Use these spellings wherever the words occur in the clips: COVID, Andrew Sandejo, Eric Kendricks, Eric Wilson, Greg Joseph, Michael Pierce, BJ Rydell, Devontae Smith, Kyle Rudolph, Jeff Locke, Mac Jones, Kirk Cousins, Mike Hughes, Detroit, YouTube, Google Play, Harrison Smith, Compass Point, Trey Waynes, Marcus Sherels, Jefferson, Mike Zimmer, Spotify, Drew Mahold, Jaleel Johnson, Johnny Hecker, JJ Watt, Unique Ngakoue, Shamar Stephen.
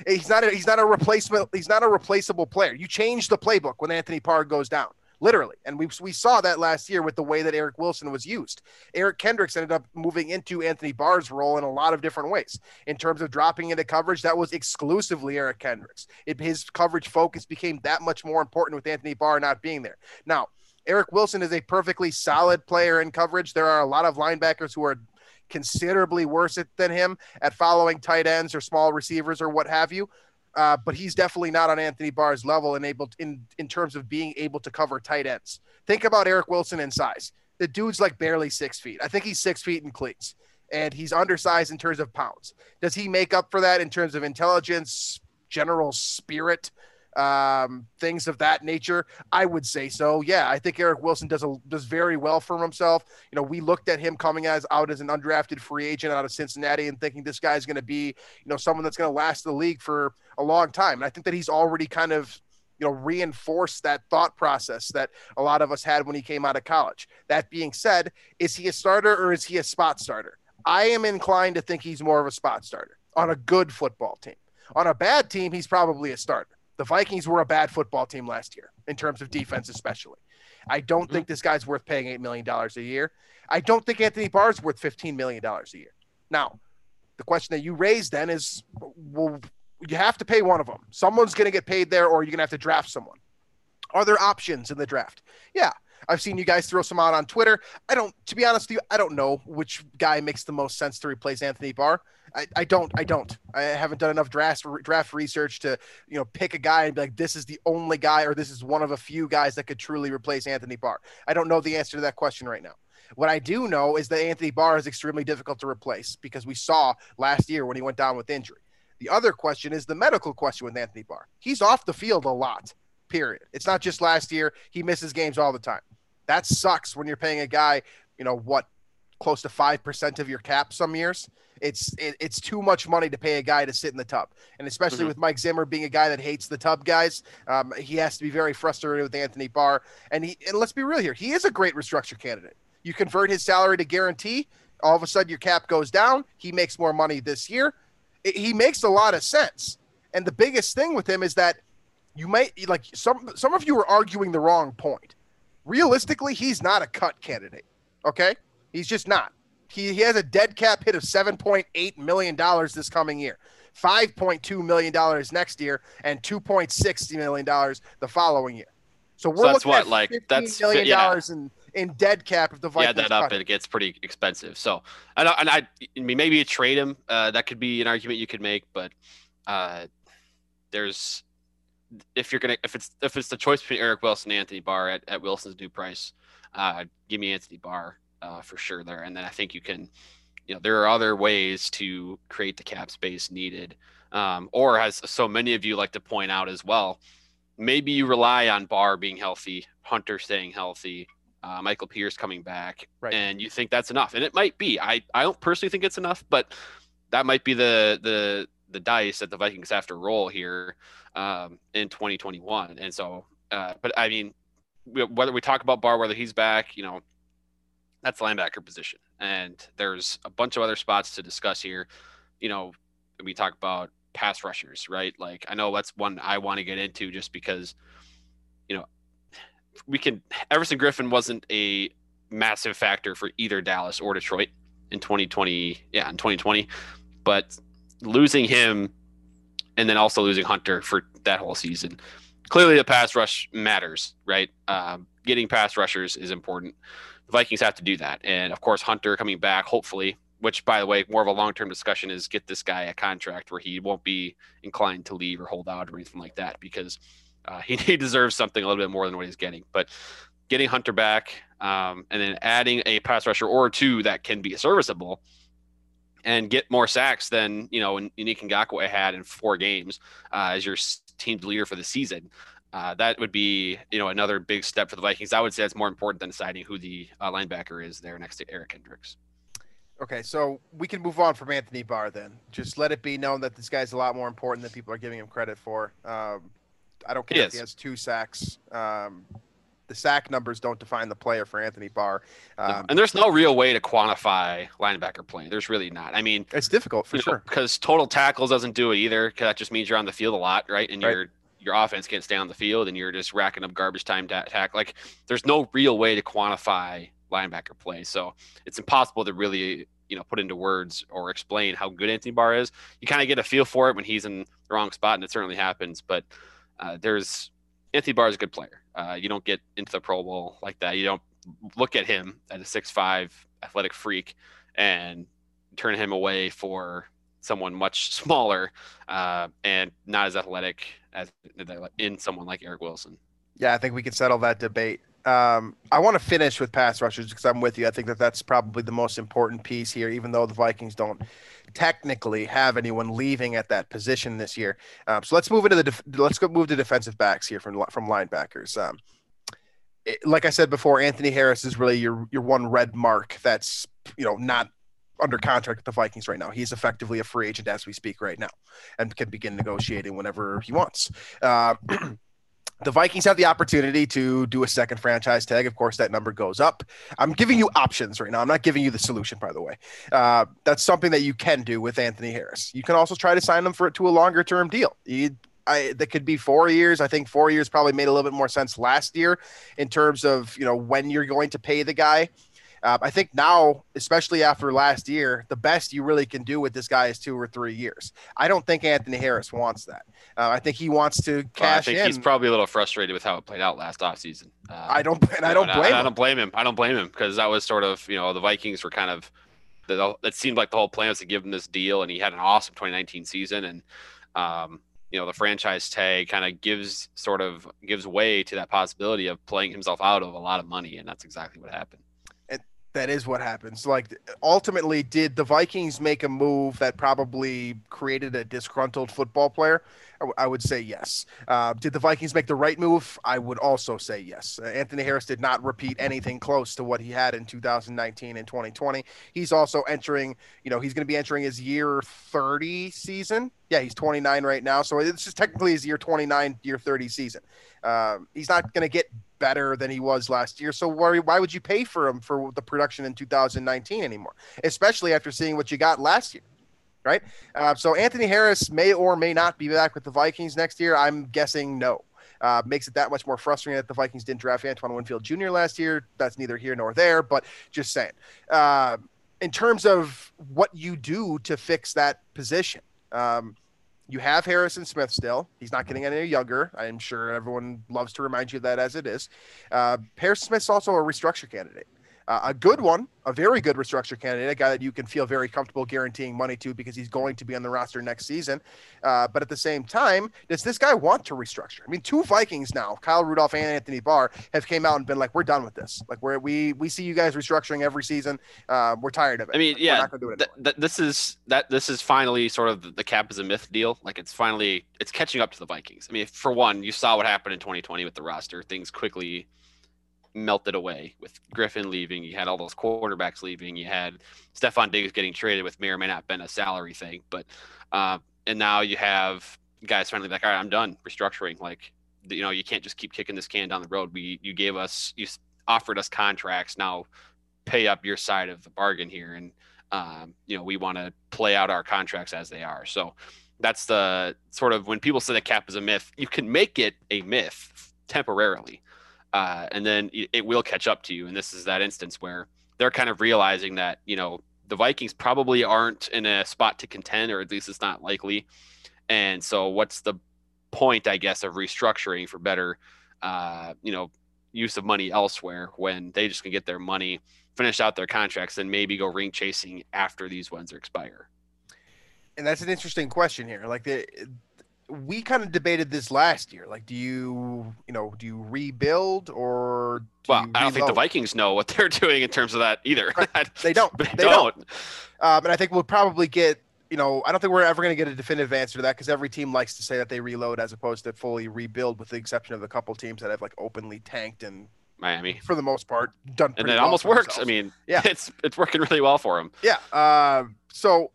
He's not a replaceable player. You change the playbook when Anthony Barr goes down, literally. And we saw that last year with the way that Eric Wilson was used. Eric Kendricks ended up moving into Anthony Barr's role in a lot of different ways. In terms of dropping into coverage, that was exclusively Eric Kendricks. His coverage focus became that much more important with Anthony Barr not being there. Now, Eric Wilson is a perfectly solid player in coverage. There are a lot of linebackers who are considerably worse than him at following tight ends or small receivers or what have you. But he's definitely not on Anthony Barr's level and able to, in terms of being able to cover tight ends. Think about Eric Wilson in size. The dude's like barely 6 feet. I think he's 6 feet in cleats, and he's undersized in terms of pounds. Does he make up for that in terms of intelligence, general spirit, things of that nature? I would say so. Yeah, I think Eric Wilson does very well for himself. You know, we looked at him coming out as an undrafted free agent out of Cincinnati and thinking this guy's going to be, you know, someone that's going to last the league for a long time. And I think that he's already kind of, you know, reinforced that thought process that a lot of us had when he came out of college. That being said, is he a starter or is he a spot starter? I am inclined to think he's more of a spot starter on a good football team. On a bad team, he's probably a starter. The Vikings were a bad football team last year in terms of defense, especially. I don't think this guy's worth paying $8 million a year. I don't think Anthony Barr's worth $15 million a year. Now, the question that you raised then is, well, you have to pay one of them. Someone's going to get paid there, or you're going to have to draft someone. Are there options in the draft? Yeah. I've seen you guys throw some out on Twitter. To be honest with you, I don't know which guy makes the most sense to replace Anthony Barr. I don't. I haven't done enough draft research to, you know, pick a guy and be like, this is the only guy, or this is one of a few guys that could truly replace Anthony Barr. I don't know the answer to that question right now. What I do know is that Anthony Barr is extremely difficult to replace because we saw last year when he went down with injury. The other question is the medical question with Anthony Barr. He's off the field a lot. Period. It's not just last year. He misses games all the time. That sucks when you're paying a guy, you know, close to 5% of your cap some years. It's too much money to pay a guy to sit in the tub. And especially with Mike Zimmer being a guy that hates the tub guys, he has to be very frustrated with Anthony Barr. And let's be real here. He is a great restructure candidate. You convert his salary to guarantee. All of a sudden your cap goes down. He makes more money this year. He makes a lot of sense. And the biggest thing with him is that you might, like, some of you are arguing the wrong point. Realistically, he's not a cut candidate, okay? He's just not. He has a dead cap hit of $7.8 million this coming year. $5.2 million next year, and $2.6 million the following year. So we're looking at $15 million in dead cap if the Vikings it gets pretty expensive. So I mean, maybe you trade him. That could be an argument you could make, but if it's the choice between Eric Wilson and Anthony Barr at Wilson's due price, give me Anthony Barr for sure there. And then I think you can, there are other ways to create the cap space needed, or as so many of you like to point out as well, maybe you rely on Barr being healthy, Hunter staying healthy, Michael Pierce coming back, right, and you think that's enough. And it might be. I don't personally think it's enough, but that might be the dice that the Vikings have to roll here in 2021. And so, but I mean, whether we talk about Barr, whether he's back, that's the linebacker position. And there's a bunch of other spots to discuss here. We talk about pass rushers, right? Like, I know that's one I want to get into just because, Everson Griffin wasn't a massive factor for either Dallas or Detroit in 2020, but losing him and then also losing Hunter for that whole season, clearly the pass rush matters, right? Getting pass rushers is important. The Vikings have to do that. And of course, Hunter coming back, hopefully, which by the way, more of a long-term discussion is get this guy a contract where he won't be inclined to leave or hold out or anything like that, because he deserves something a little bit more than what he's getting. But getting Hunter back and then adding a pass rusher or two that can be serviceable and get more sacks than, Unique Ngakoue had in 4 games as your team's leader for the season. That would be, another big step for the Vikings. I would say that's more important than deciding who the linebacker is there next to Eric Kendricks. Okay, so we can move on from Anthony Barr then. Just let it be known that this guy's a lot more important than people are giving him credit for. I don't care if he has 2 sacks. The sack numbers don't define the player for Anthony Barr. And there's no real way to quantify linebacker play. There's really not. I mean, it's difficult for sure. Because total tackles doesn't do it either. That just means you're on the field a lot, right? And your offense can't stay on the field and you're just racking up garbage time to attack. Like, there's no real way to quantify linebacker play. So it's impossible to really, put into words or explain how good Anthony Barr is. You kind of get a feel for it when he's in the wrong spot, and it certainly happens. But Anthony Barr is a good player. You don't get into the Pro Bowl like that. You don't look at him as a 6'5" athletic freak and turn him away for someone much smaller and not as athletic as in someone like Eric Wilson. Yeah, I think we can settle that debate. I want to finish with pass rushers because I'm with you. I think that's probably the most important piece here, even though the Vikings don't technically have anyone leaving at that position this year. So let's move into let's move to defensive backs here from linebackers. Like I said before, Anthony Harris is really your one red mark that's not under contract with the Vikings right now. He's effectively a free agent as we speak right now, and can begin negotiating whenever he wants. The Vikings have the opportunity to do a second franchise tag. Of course, that number goes up. I'm giving you options right now. I'm not giving you the solution, by the way. That's something that you can do with Anthony Harris. You can also try to sign him to a longer-term deal. That could be 4 years. I think 4 years probably made a little bit more sense last year in terms of when you're going to pay the guy. I think now, especially after last year, the best you really can do with this guy is 2 or 3 years. I don't think Anthony Harris wants that. I think he wants to cash in. I think he's probably a little frustrated with how it played out last offseason. I don't blame him. I don't blame him because that was sort of, the Vikings were kind of – it seemed like the whole plan was to give him this deal, and he had an awesome 2019 season. And, the franchise tag kind of gives way to that possibility of playing himself out of a lot of money, and that's exactly what happened. That is what happens. Like, ultimately, did the Vikings make a move that probably created a disgruntled football player? I would say yes. Did the Vikings make the right move? I would also say yes. Anthony Harris did not repeat anything close to what he had in 2019 and 2020. He's also entering, he's going to be entering his year 30 season. Yeah, he's 29 right now. So this is technically his year 29, year 30 season. He's not going to get better than he was last year. So why would you pay for him for the production in 2019 anymore, especially after seeing what you got last year, right? So Anthony Harris may or may not be back with the Vikings next year. I'm guessing no. Makes it that much more frustrating that the Vikings didn't draft Antoine Winfield Jr. last year. That's neither here nor there, but just saying. In terms of what you do to fix that position, You have Harrison Smith still. He's not getting any younger. I'm sure everyone loves to remind you of that as it is. Harrison Smith's also a restructure candidate. A good one, a very good restructure candidate, a guy that you can feel very comfortable guaranteeing money to because he's going to be on the roster next season. But at the same time, does this guy want to restructure? I mean, two Vikings now, Kyle Rudolph and Anthony Barr, have came out and been like, we're done with this. Like, we see you guys restructuring every season. We're tired of it. I mean, yeah, we're not gonna do it anymore. This is finally sort of the cap is a myth deal. Like, it's catching up to the Vikings. I mean, for one, you saw what happened in 2020 with the roster. Things quickly melted away with Griffin leaving. You had all those quarterbacks leaving. You had Stephon Diggs getting traded with may or may not have been a salary thing, but and now you have guys finally like, all right, I'm done restructuring. Like, you know, you can't just keep kicking this can down the road. You offered us contracts. Now pay up your side of the bargain here. And you know, we want to play out our contracts as they are. So that's the sort of, when people say the cap is a myth, you can make it a myth temporarily. And then it will catch up to you. And this is that instance where they're kind of realizing that, you know, the Vikings probably aren't in a spot to contend, or at least it's not likely. And so what's the point, I guess, of restructuring for better, you know, use of money elsewhere when they just can get their money, finish out their contracts, and maybe go ring chasing after these ones expire? And that's an interesting question here. Like, we kind of debated this last year. Like, do you rebuild or do you reload? I don't think the Vikings know what they're doing in terms of that either. Right. They don't. And I think we'll probably get, you know, I don't think we're ever going to get a definitive answer to that because every team likes to say that they reload as opposed to fully rebuild, with the exception of a couple teams that have like openly tanked, and Miami, for the most part, done pretty well. And it almost works. Themselves. I mean, yeah, it's working really well for them. Yeah. So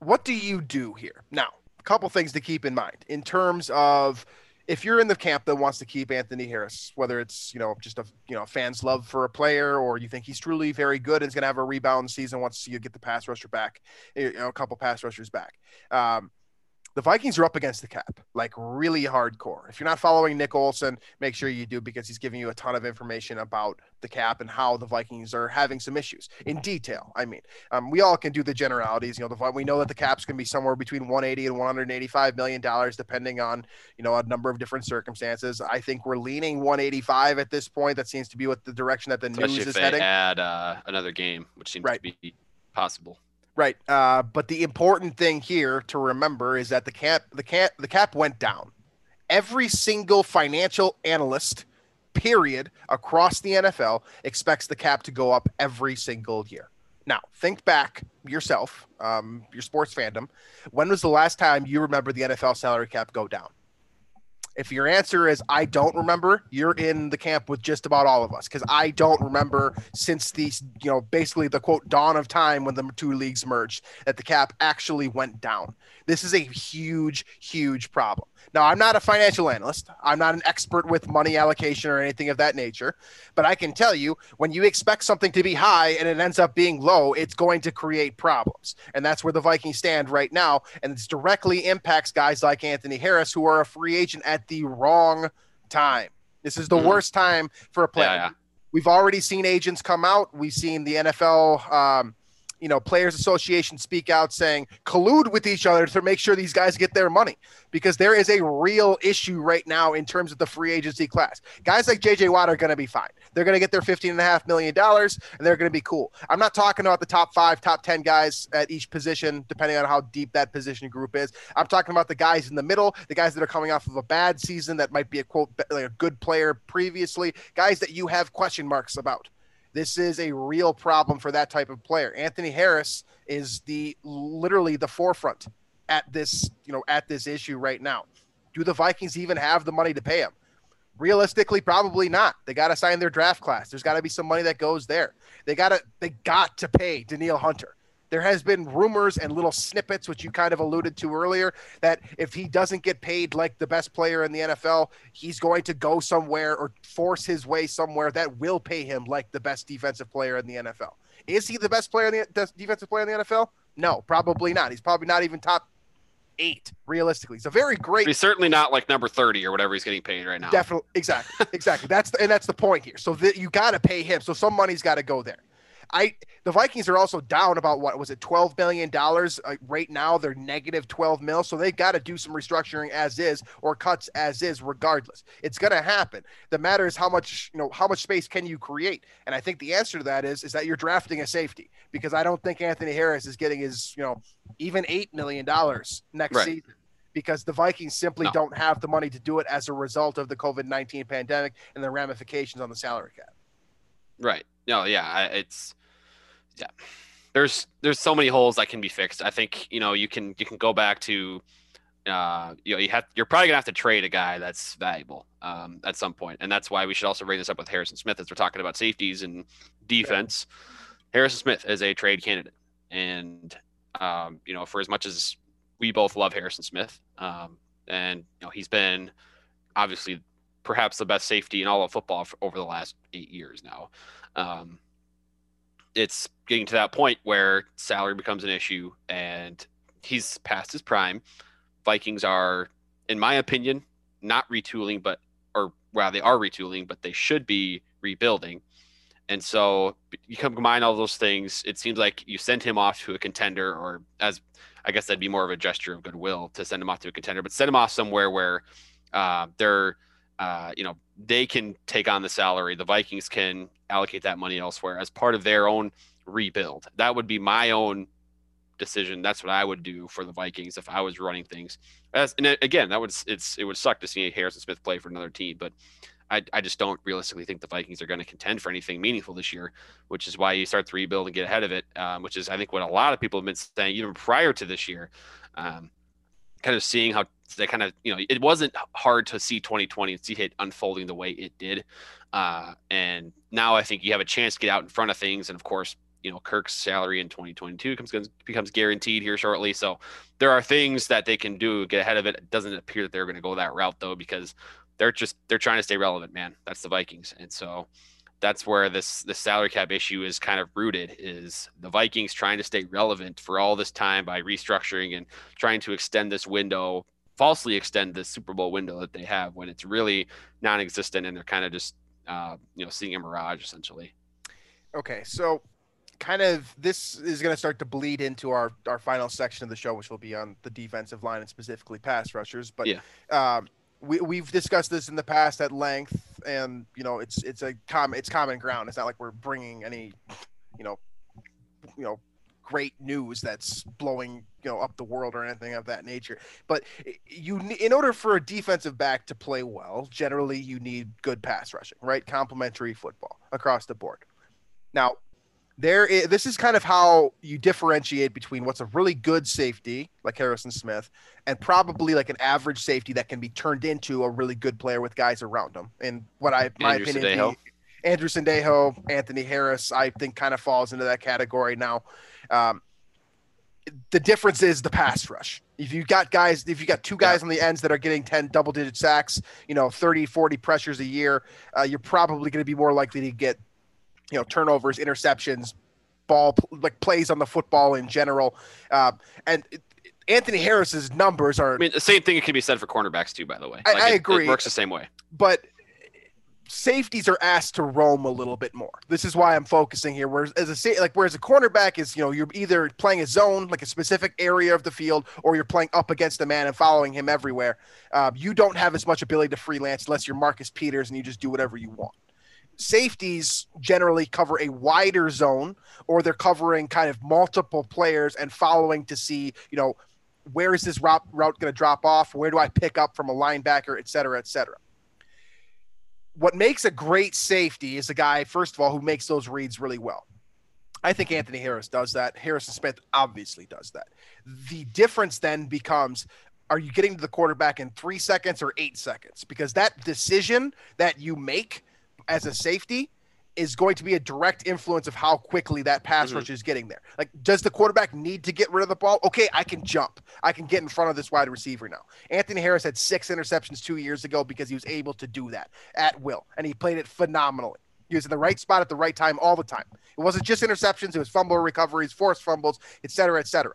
what do you do here now? Couple things to keep in mind in terms of if you're in the camp that wants to keep Anthony Harris, whether it's, you know, just a, you know, fan's love for a player, or you think he's truly very good and is going to have a rebound season once you get the pass rusher back, you know, a couple pass rushers back. The Vikings are up against the cap, like really hardcore. If you're not following Nick Olson, make sure you do, because he's giving you a ton of information about the cap and how the Vikings are having some issues in detail. I mean, we all can do the generalities. You know, we know that the cap's going to be somewhere between $180 and $185 million, depending on, you know, a number of different circumstances. I think we're leaning 185 at this point. That seems to be what the direction that the news is heading. Especially if they add another game, which seems to be possible. Right. But the important thing here to remember is that the cap went down. Every single financial analyst, period, across the NFL expects the cap to go up every single year. Now, think back yourself, your sports fandom. When was the last time you remember the NFL salary cap go down? If your answer is, I don't remember, you're in the camp with just about all of us, because I don't remember since basically the quote dawn of time when the two leagues merged that the cap actually went down. This is a huge, huge problem. Now, I'm not a financial analyst. I'm not an expert with money allocation or anything of that nature, but I can tell you, when you expect something to be high and it ends up being low, it's going to create problems. And that's where the Vikings stand right now. And it directly impacts guys like Anthony Harris, who are a free agent at the wrong time. This is the worst time for a player. Yeah. We've already seen agents come out. We've seen the NFL, Players Association speak out saying collude with each other to make sure these guys get their money, because there is a real issue right now in terms of the free agency class. Guys like JJ Watt are going to be fine. They're going to get their $15.5 million and they're going to be cool. I'm not talking about the top 5, top 10 guys at each position, depending on how deep that position group is. I'm talking about the guys in the middle, the guys that are coming off of a bad season that might be a quote, like a good player previously, guys that you have question marks about. This is a real problem for that type of player. Anthony Harris is literally the forefront at this issue right now. Do the Vikings even have the money to pay him? Realistically, probably not. They got to sign their draft class. There's got to be some money that goes there. They got to pay Daniel Hunter. There has been rumors and little snippets, which you kind of alluded to earlier, that if he doesn't get paid like the best player in the NFL, he's going to go somewhere or force his way somewhere that will pay him like the best defensive player in the NFL. Is he the best player in the defensive player in the NFL? No, probably not. He's probably not even top 8 realistically. It's a very great. He's certainly not like number 30 or whatever he's getting paid right now. Definitely, exactly. That's the point here. So you got to pay him. So some money's got to go there. The Vikings are also down about, what was it, $12 million right now? They're negative $12 million. So they've got to do some restructuring as is, or cuts as is, regardless. It's going to happen. The matter is how much space can you create? And I think the answer to that is that you're drafting a safety, because I don't think Anthony Harris is getting his, even $8 million next season, because the Vikings simply don't have the money to do it as a result of the COVID-19 pandemic and the ramifications on the salary cap. Right. No, yeah, there's so many holes that can be fixed. I think, you can go back to, you're probably gonna have to trade a guy that's valuable at some point. And that's why we should also bring this up with Harrison Smith, as we're talking about safeties and defense. Harrison Smith is a trade candidate. And, for as much as we both love Harrison Smith, and he's been obviously perhaps the best safety in all of football over the last 8 years now. It's getting to that point where salary becomes an issue, and he's past his prime. Vikings are, in my opinion, not retooling, they are retooling, but they should be rebuilding. And so you combine all those things, it seems like you send him off to a contender, or as I guess that'd be more of a gesture of goodwill to send him off to a contender, but send him off somewhere where they can take on the salary. The Vikings can allocate that money elsewhere as part of their own rebuild. That would be my own decision. That's what I would do for the Vikings if I was running things. It would suck to see Harrison Smith play for another team, but I just don't realistically think the Vikings are going to contend for anything meaningful this year, which is why you start to rebuild and get ahead of it, which is, I think, what a lot of people have been saying even prior to this year. Kind of seeing how they it wasn't hard to see 2020 and see it unfolding the way it did. And now I think you have a chance to get out in front of things. And of course, Kirk's salary in 2022 becomes guaranteed here shortly. So there are things that they can do, get ahead of it. It doesn't appear that they're going to go that route though, because they're trying to stay relevant, man. That's the Vikings. And so that's where the salary cap issue is kind of rooted, is the Vikings trying to stay relevant for all this time by restructuring and trying to extend this window, falsely extend the Super Bowl window that they have when it's really non-existent, and they're kind of just, seeing a mirage essentially. Okay. So kind of this is going to start to bleed into our final section of the show, which will be on the defensive line and specifically pass rushers. But yeah. We've discussed this in the past at length, and it's common ground. It's not like we're bringing any, great news that's blowing up the world or anything of that nature. But in order for a defensive back to play well, generally you need good pass rushing, right? Complementary football across the board. Now, this is kind of how you differentiate between what's a really good safety like Harrison Smith and probably like an average safety that can be turned into a really good player with guys around him. And Andrew Sandejo, Anthony Harris, I think kind of falls into that category. Now, the difference is the pass rush. If you got two guys on the ends that are getting 10 double digit sacks, 30, 40 pressures a year, you're probably going to be more likely to get, turnovers, interceptions, plays on the football in general. And Anthony Harris's numbers are. I mean, the same thing can be said for cornerbacks too, by the way. I agree. It works the same way. But safeties are asked to roam a little bit more. This is why I'm focusing here. Whereas a cornerback is, you're either playing a zone, like a specific area of the field, or you're playing up against the man and following him everywhere. You don't have as much ability to freelance unless you're Marcus Peters and you just do whatever you want. Safeties generally cover a wider zone, or they're covering kind of multiple players and following to see, where is this route going to drop off? Where do I pick up from a linebacker, et cetera, et cetera. What makes a great safety is a guy, first of all, who makes those reads really well. I think Anthony Harris does that. Harrison Smith obviously does that. The difference then becomes, are you getting to the quarterback in 3 seconds or 8 seconds? Because that decision that you make as a safety is going to be a direct influence of how quickly that pass rush is getting there. Like, does the quarterback need to get rid of the ball? Okay, I can jump. I can get in front of this wide receiver now. Anthony Harris had 6 interceptions 2 years ago because he was able to do that at will, and he played it phenomenally. He was in the right spot at the right time all the time. It wasn't just interceptions. It was fumble recoveries, forced fumbles, et cetera, et cetera.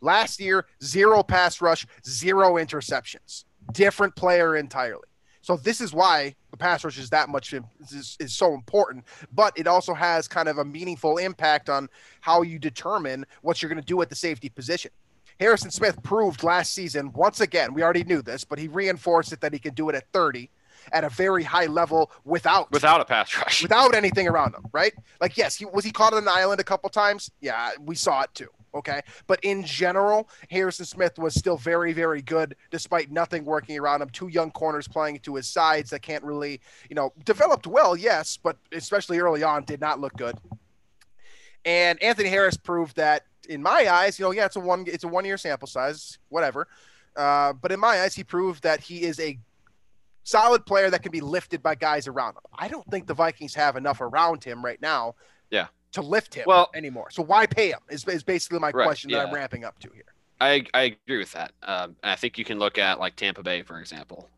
Last year, 0 pass rush, 0 interceptions. Different player entirely. So this is why the pass rush is that much is so important, but it also has kind of a meaningful impact on how you determine what you're going to do at the safety position. Harrison Smith proved last season, once again, we already knew this, but he reinforced it that he can do it at 30 at a very high level without a pass rush, without anything around him, right? Like, yes, was he caught on an island a couple times? Yeah, we saw it too. Okay. But in general, Harrison Smith was still very, very good, despite nothing working around him. Two young corners playing to his sides that can't really, developed well, yes, but especially early on did not look good. And Anthony Harris proved that, in my eyes, it's a one-year sample size, whatever. But in my eyes, he proved that he is a solid player that can be lifted by guys around him. I don't think the Vikings have enough around him right now. Yeah. To lift him anymore. So why pay him is basically my question that I'm ramping up to here. I agree with that. And I think you can look at like Tampa Bay, for example.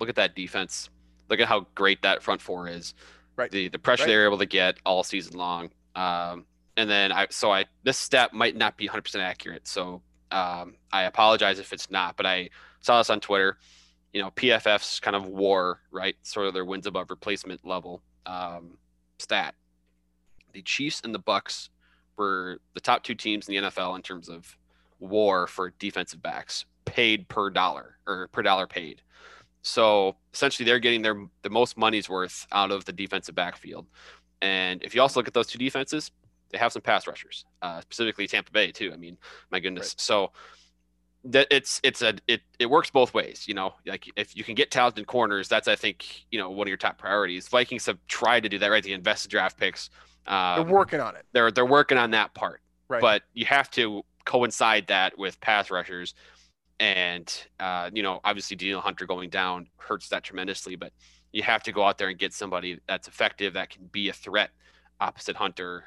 Look at that defense. Look at how great that front four is. Right. The pressure they were able to get all season long. And then this stat might not be 100% accurate. So I apologize if it's not, but I saw this on Twitter. PFF's kind of WAR, right? Sort of their wins above replacement level stat. The Chiefs and the Bucks were the top two teams in the NFL in terms of WAR for defensive backs paid per dollar or per dollar paid. So essentially they're getting the most money's worth out of the defensive backfield. And if you also look at those two defenses, they have some pass rushers, specifically Tampa Bay too. I mean, my goodness. Right. So that it works both ways. Like if you can get talented corners, that's, I think, one of your top priorities. Vikings have tried to do that, right? They invested draft picks. They're working on it. They're working on that part, right? But you have to coincide that with pass rushers, and obviously Daniel Hunter going down hurts that tremendously. But you have to go out there and get somebody that's effective that can be a threat opposite Hunter.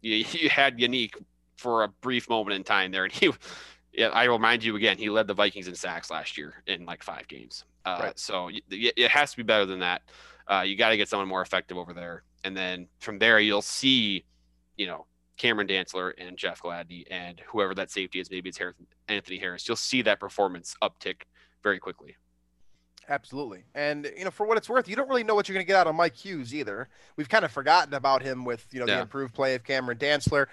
You had Yannick for a brief moment in time there, and I remind you again, he led the Vikings in sacks last year in like 5 games. Right. So it has to be better than that. You got to get someone more effective over there. And then from there, you'll see, Cameron Dantzler and Jeff Gladney and whoever that safety is, maybe it's Anthony Harris. You'll see that performance uptick very quickly. Absolutely. And, for what it's worth, you don't really know what you're going to get out of Mike Hughes either. We've kind of forgotten about him with, the improved play of Cameron Dantzler,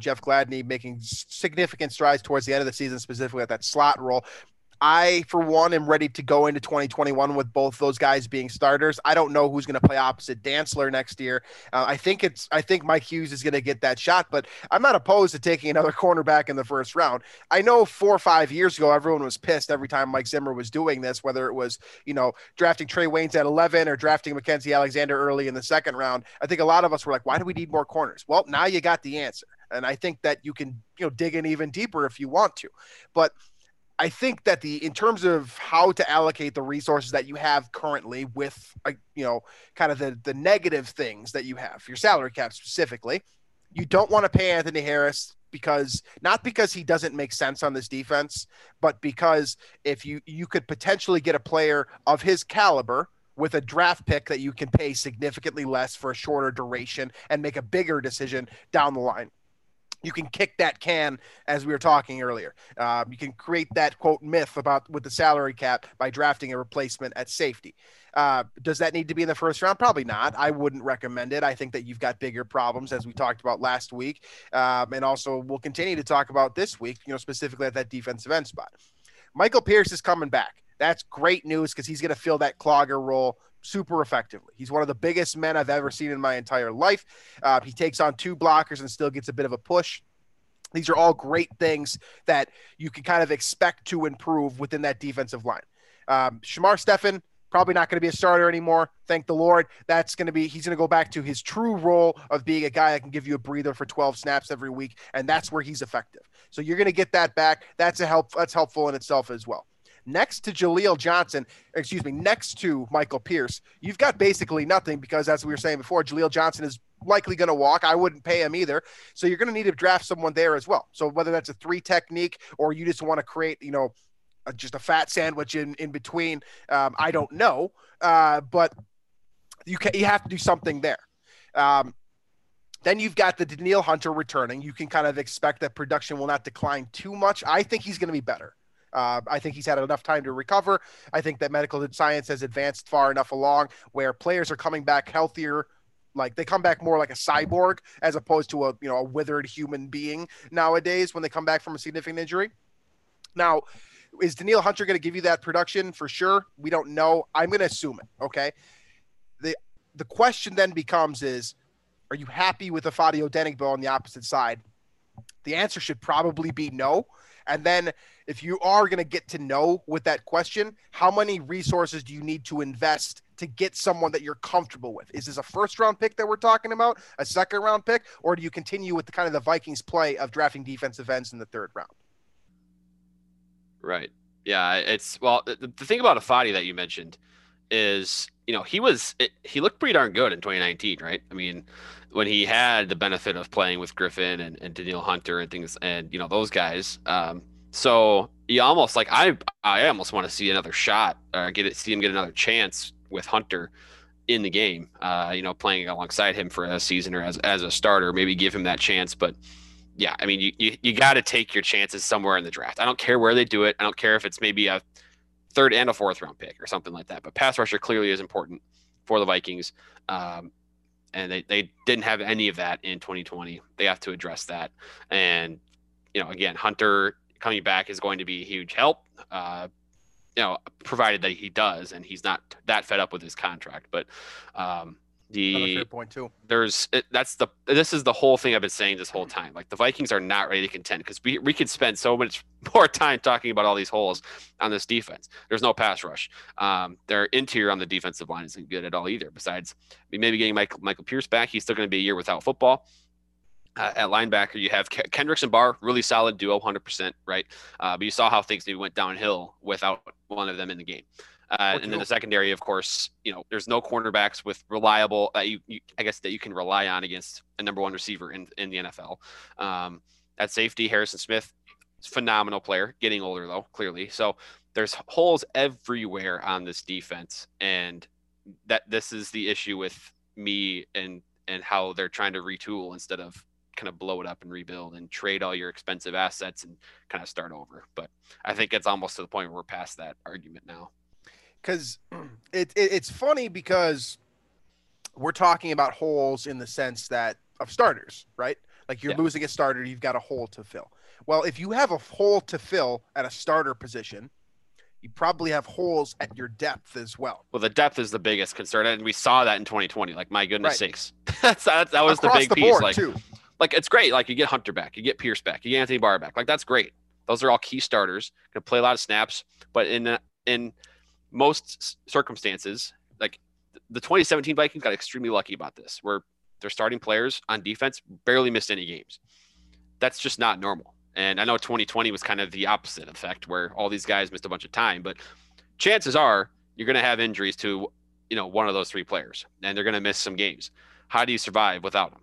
Jeff Gladney making significant strides towards the end of the season, specifically at that slot role. I, for one, am ready to go into 2021 with both those guys being starters. I don't know who's going to play opposite Dantzler next year. I think Mike Hughes is going to get that shot, but I'm not opposed to taking another cornerback in the first round. I know 4 or 5 years ago, everyone was pissed every time Mike Zimmer was doing this, whether it was, drafting Trey Waynes at 11 or drafting Mackenzie Alexander early in the second round. I think a lot of us were like, why do we need more corners? Well, now you got the answer. And I think that you can, dig in even deeper if you want to, but I think that in terms of how to allocate the resources that you have currently with, kind of the negative things that you have, your salary cap specifically, you don't want to pay Anthony Harris because he doesn't make sense on this defense, but because if you could potentially get a player of his caliber with a draft pick that you can pay significantly less for a shorter duration and make a bigger decision down the line. You can kick that can, as we were talking earlier. You can create that, quote, myth about with the salary cap by drafting a replacement at safety. Does that need to be in the first round? Probably not. I wouldn't recommend it. I think that you've got bigger problems, as we talked about last week. And also we'll continue to talk about this week, specifically at that defensive end spot. Michael Pierce is coming back. That's great news because he's going to fill that clogger role super effectively. He's one of the biggest men I've ever seen in my entire life. He takes on 2 blockers and still gets a bit of a push. These are all great things that you can kind of expect to improve within that defensive line. Shamar Stephen, probably not going to be a starter anymore. Thank the Lord. He's going to go back to his true role of being a guy that can give you a breather for 12 snaps every week. And that's where he's effective. So you're going to get that back. That's helpful in itself as well. Next to Michael Pierce, you've got basically nothing because, as we were saying before, Jaleel Johnson is likely going to walk. I wouldn't pay him either. So you're going to need to draft someone there as well. So whether that's a 3 technique or you just want to create, just a fat sandwich in between, I don't know. But you have to do something there. Then you've got the Daniel Hunter returning. You can kind of expect that production will not decline too much. I think he's going to be better. I think he's had enough time to recover. I think that medical science has advanced far enough along where players are coming back healthier. Like they come back more like a cyborg as opposed to a, you know, a withered human being nowadays when they come back from a significant injury. Now, is Daniel Hunter going to give you that production for sure? We don't know. I'm going to assume it. Okay. The question then becomes is, are you happy with Afadio Denigbo on the opposite side? The answer should probably be no. And then if you are going to get to know with that question, how many resources do you need to invest to get someone that you're comfortable with? Is this a first round pick that we're talking about, a second round pick, or do you continue with the kind of the Vikings play of drafting defensive ends in the third round? Right. Yeah. It's, well, the thing about Afadi that you mentioned is, you know, he looked pretty darn good in 2019, right? I mean, when he had the benefit of playing with Griffin and Daniel Hunter and things and, you know, those guys. So he almost like, I almost want to see another shot or see him get another chance with Hunter in the game, you know, playing alongside him for a season or as a starter, maybe give him that chance. But yeah, I mean, you got to take your chances somewhere in the draft. I don't care where they do it. I don't care if it's maybe a third and a fourth round pick or something like that. But pass rusher clearly is important for the Vikings. And they didn't have any of that in 2020. They have to address that. And, you know, again, Hunter coming back is going to be a huge help, you know, provided that he does, and he's not that fed up with his contract. But, the fair point too. This is the whole thing I've been saying this whole time. Like the Vikings are not ready to contend because we could spend so much more time talking about all these holes on this defense. There's no pass rush. Their interior on the defensive line isn't good at all either. Besides maybe getting Michael Pierce back, he's still going to be a year without football. At linebacker, you have Kendricks and Barr, really solid duo, 100%, right? But you saw how things maybe went downhill without one of them in the game. And then the secondary, of course, you know, there's no cornerbacks with reliable that you can rely on against a number one receiver in the NFL. At safety, Harrison Smith, phenomenal player, getting older though, clearly. So there's holes everywhere on this defense, and this is the issue with me and how they're trying to retool instead of kind of blow it up and rebuild and trade all your expensive assets and kind of start over. But I think it's almost to the point where we're past that argument now. Because it's funny because we're talking about holes in the sense that of starters, right? Like you're losing a starter, you've got a hole to fill. Well, if you have a hole to fill at a starter position, you probably have holes at your depth as well. Well, the depth is the biggest concern, and we saw that in 2020. Like, my goodness sakes, that was across the big the piece. Like, too. Like it's great. Like you get Hunter back, you get Pierce back, you get Anthony Barr back. Like that's great. Those are all key starters. Going to play a lot of snaps, but in most circumstances, like the 2017 Vikings got extremely lucky about this, where their starting players on defense barely missed any games. That's just not normal. And I know 2020 was kind of the opposite effect where all these guys missed a bunch of time, but chances are you're going to have injuries to, you know, one of those three players, and they're going to miss some games. How do you survive without them?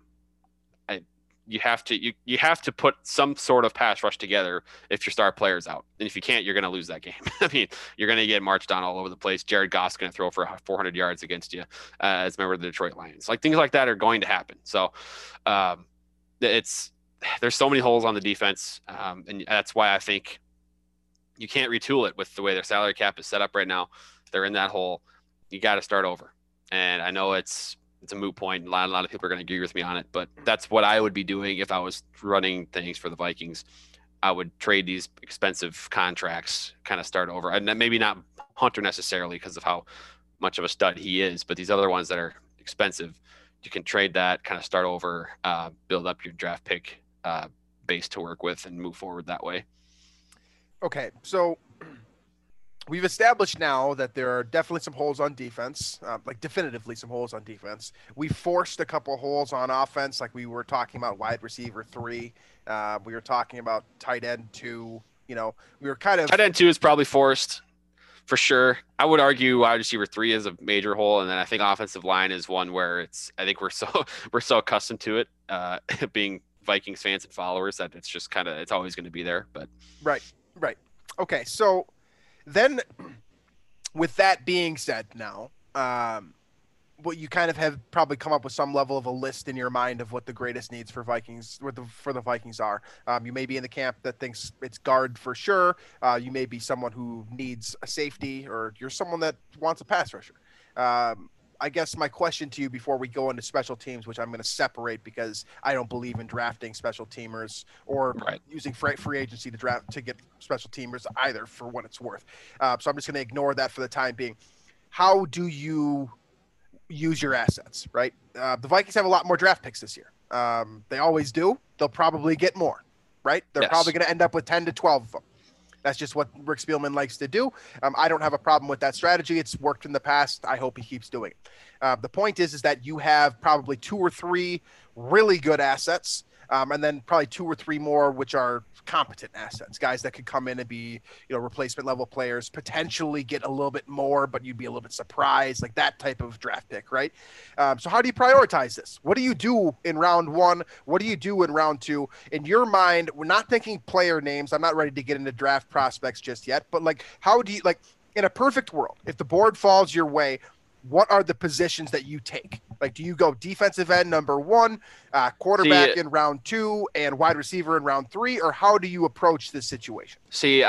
You have to put some sort of pass rush together if your star player's out. And if you can't, you're going to lose that game. I mean, you're going to get marched on all over the place. Jared Goff's going to throw for 400 yards against you as a member of the Detroit Lions. Like things like that are going to happen. So there's so many holes on the defense. And that's why I think you can't retool it with the way their salary cap is set up right now. They're in that hole. You got to start over. And I know it's a moot point. A lot of people are going to agree with me on it, but that's what I would be doing if I was running things for the Vikings. I would trade these expensive contracts, kind of start over. And maybe not Hunter necessarily because of how much of a stud he is, but these other ones that are expensive, you can trade that, kind of start over, build up your draft pick base to work with and move forward that way. Okay. So we've established now that there are definitely some holes on defense, like definitively some holes on defense. We forced a couple holes on offense. Like we were talking about wide receiver 3. We were talking about tight end 2, you know, we were kind of tight end 2 is probably forced for sure. I would argue wide receiver 3 is a major hole. And then I think offensive line is one where I think we're so accustomed to it being Vikings fans and followers that it's just kind of, it's always going to be there, but right. Okay. So, then with that being said now, what you kind of have probably come up with some level of a list in your mind of what the greatest needs for Vikings, for the Vikings are. You may be in the camp that thinks it's guard for sure. You may be someone who needs a safety, or you're someone that wants a pass rusher. I guess my question to you before we go into special teams, which I'm going to separate because I don't believe in drafting special teamers or using free agency to draft to get special teamers either, for what it's worth. So I'm just going to ignore that for the time being. How do you use your assets, right? The Vikings have a lot more draft picks this year. They always do. They'll probably get more, right? They're probably going to end up with 10 to 12 of them. That's just what Rick Spielman likes to do. I don't have a problem with that strategy. It's worked in the past. I hope he keeps doing it. The point is that you have probably 2 or 3 really good assets, and then probably 2 or 3 more which are competent assets, guys that could come in and be, you know, replacement level players, potentially get a little bit more, but you'd be a little bit surprised, like that type of draft pick, right? So how do you prioritize this? What do you do in round 1? What do you do in round 2? In your mind, we're not thinking player names. I'm not ready to get into draft prospects just yet, but like, how do you, like in a perfect world, if the board falls your way, what are the positions that you take? Like, do you go defensive end number 1, quarterback in round 2, and wide receiver in round 3, or how do you approach this situation? See,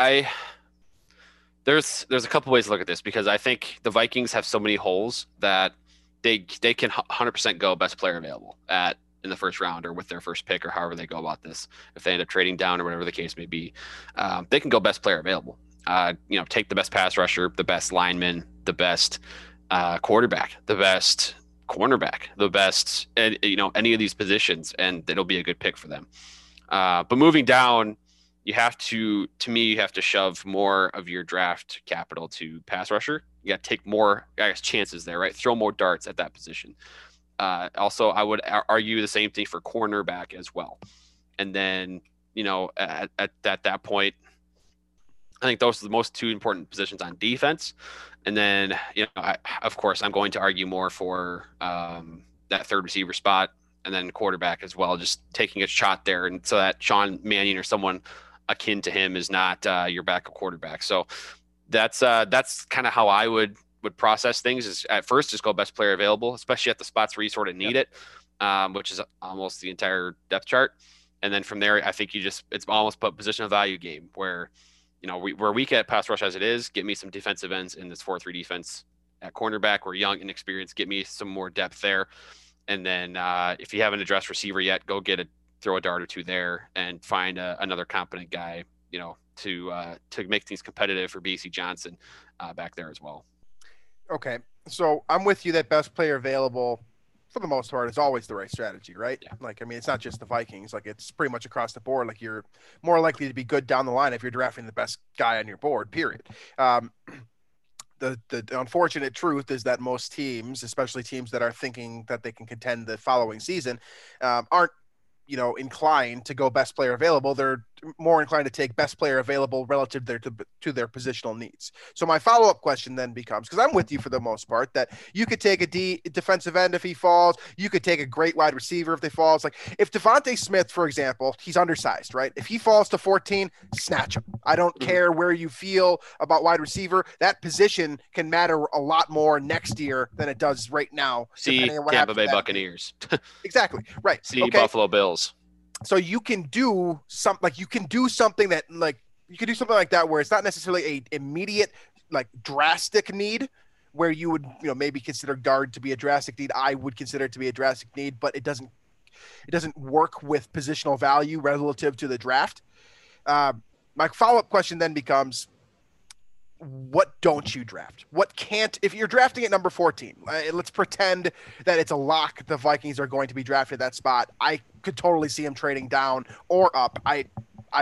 there's a couple ways to look at this, because I think the Vikings have so many holes that they can 100% go best player available in the first round, or with their first pick, or however they go about this. If they end up trading down or whatever the case may be, they can go best player available. You know, take the best pass rusher, the best lineman, the best quarterback, the best cornerback, the best, you know, any of these positions, and it'll be a good pick for them. But moving down, you have to me, you have to shove more of your draft capital to pass rusher. You got to take more, I guess, chances there, right? Throw more darts at that position. Also, I would argue the same thing for cornerback as well. And then, you know, at that point, I think those are the most two important positions on defense. And then, you know, of course, I'm going to argue more for that third receiver spot, and then quarterback as well, just taking a shot there. And so that Sean Mannion or someone akin to him is not your backup quarterback. So that's kind of how I would process things, is at first just go best player available, especially at the spots where you sort of need it, which is almost the entire depth chart. And then from there, I think it's almost a position of value game where, you know, we're weak at pass rush as it is. Get me some defensive ends in this 4-3 defense. At cornerback, we're young and inexperienced. Get me some more depth there. And then if you haven't addressed receiver yet, go throw a dart or two there and find another competent guy, you know, to make things competitive for BC Johnson back there as well. Okay, so I'm with you that best player available, for the most part, it's always the right strategy, right? Yeah. Like, I mean, it's not just the Vikings. Like, it's pretty much across the board. Like, you're more likely to be good down the line if you're drafting the best guy on your board, period. The unfortunate truth is that most teams, especially teams that are thinking that they can contend the following season, aren't, you know, inclined to go best player available. They're more inclined to take best player available relative to their positional needs. So my follow-up question then becomes, because I'm with you for the most part, that you could take a defensive end if he falls. You could take a great wide receiver if they falls. Like, if Devontae Smith, for example, he's undersized, right? If he falls to 14, snatch him. I don't care where you feel about wide receiver. That position can matter a lot more next year than it does right now. See, Tampa Bay Buccaneers. Exactly. Right. See, okay. Buffalo Bills. So you can do something like that where it's not necessarily a immediate, like, drastic need, where you would, you know, maybe consider guard to be a drastic need. I would consider it to be a drastic need, but it doesn't work with positional value relative to the draft. My follow-up question then becomes, what don't you draft? What can't, if you're drafting at number 14, let's pretend that it's a lock. The Vikings are going to be drafted at that spot. I could totally see him trading down or up. I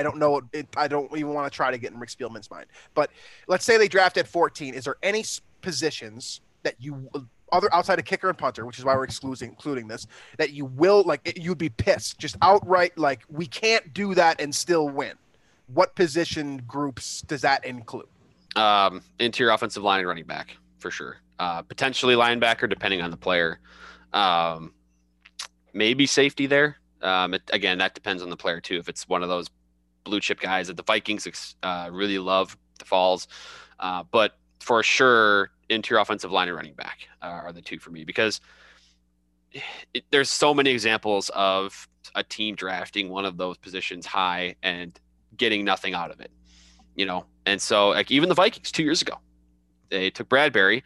don't know. I don't even want to try to get in Rick Spielman's mind, but let's say they draft at 14. Is there any positions that you, other outside of kicker and punter, which is why we're including this, that you will, like, you'd be pissed just outright, like, we can't do that and still win? What position groups does that include? Interior offensive line and running back for sure. Potentially linebacker, depending on the player. Maybe safety there. Again, that depends on the player too. If it's one of those blue chip guys that the Vikings really love, the falls. But for sure, interior offensive line and running back are the two for me, because there's so many examples of a team drafting one of those positions high and getting nothing out of it, you know? And so like even the Vikings 2 years ago, they took Bradbury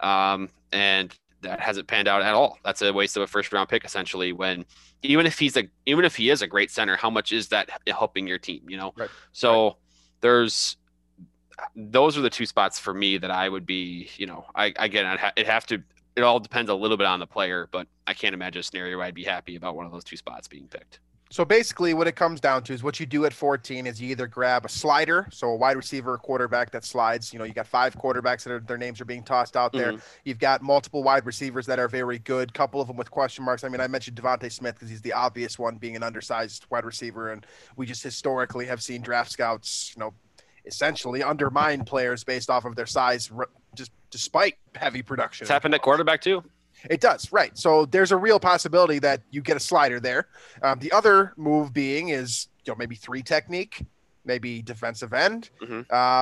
and that hasn't panned out at all. That's a waste of a first round pick essentially, when even if he is a great center, how much is that helping your team, you know? Right. So right. Those are the two spots for me that I would be, you know, it all depends a little bit on the player, but I can't imagine a scenario where I'd be happy about one of those two spots being picked. So basically what it comes down to is what you do at 14 is you either grab a slider, so a wide receiver or quarterback that slides. You know, you got five quarterbacks that their names are being tossed out there. Mm-hmm. You've got multiple wide receivers that are very good, couple of them with question marks. I mean, I mentioned Devontae Smith because he's the obvious one, being an undersized wide receiver, and we just historically have seen draft scouts, you know, essentially undermine players based off of their size, just despite heavy production. It's happened at quarterback too. It does, right. So there's a real possibility that you get a slider there. The other move being is, you know, maybe three technique, maybe defensive end,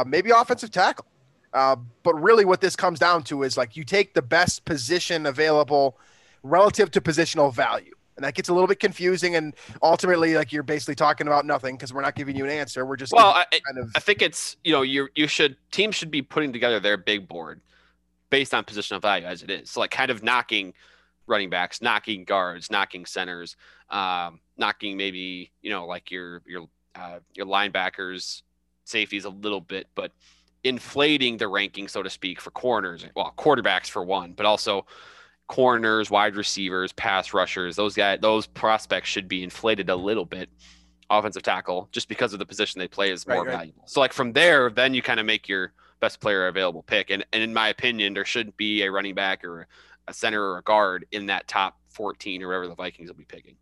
maybe offensive tackle. But really what this comes down to is like you take the best position available relative to positional value. And that gets a little bit confusing, and ultimately, like, you're basically talking about nothing because we're not giving you an answer. We're just I think it's, you know, teams should be putting together their big board based on positional value as it is. So like kind of knocking running backs, knocking guards, knocking centers, knocking maybe, you know, like your linebackers, safeties a little bit, but inflating the ranking, so to speak, for corners, well, quarterbacks for one, but also corners, wide receivers, pass rushers, those prospects should be inflated a little bit. Offensive tackle, just because of the position they play, is more valuable. So like from there, then you kind of make your best player available pick. And in my opinion, there shouldn't be a running back or a center or a guard in that top 14 or wherever the Vikings will be picking.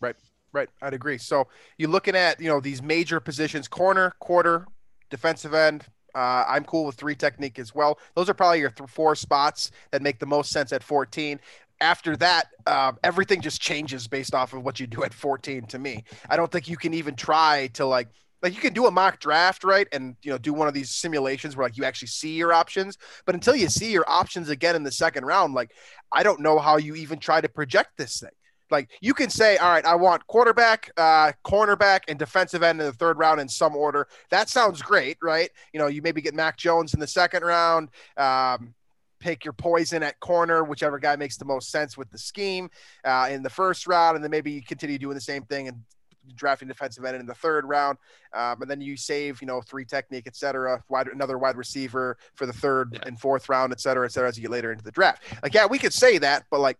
Right. I'd agree. So you're looking at, you know, these major positions: corner, quarter, defensive end. I'm cool with three technique as well. Those are probably your four spots that make the most sense at 14. After that, everything just changes based off of what you do at 14 to me. I don't think you can even try to like you can do a mock draft, right? And, you know, do one of these simulations where like you actually see your options, but until you see your options again in the second round, like, I don't know how you even try to project this thing. Like, you can say, all right, I want quarterback, cornerback, and defensive end in the third round in some order. That sounds great, right? You know, you maybe get Mac Jones in the second round, pick your poison at corner, whichever guy makes the most sense with the scheme in the first round, and then maybe you continue doing the same thing and drafting defensive end in the third round. And then you save, you know, three technique, et cetera, another wide receiver for the third and fourth round, et cetera, as you get later into the draft. Like, yeah, we could say that, but like,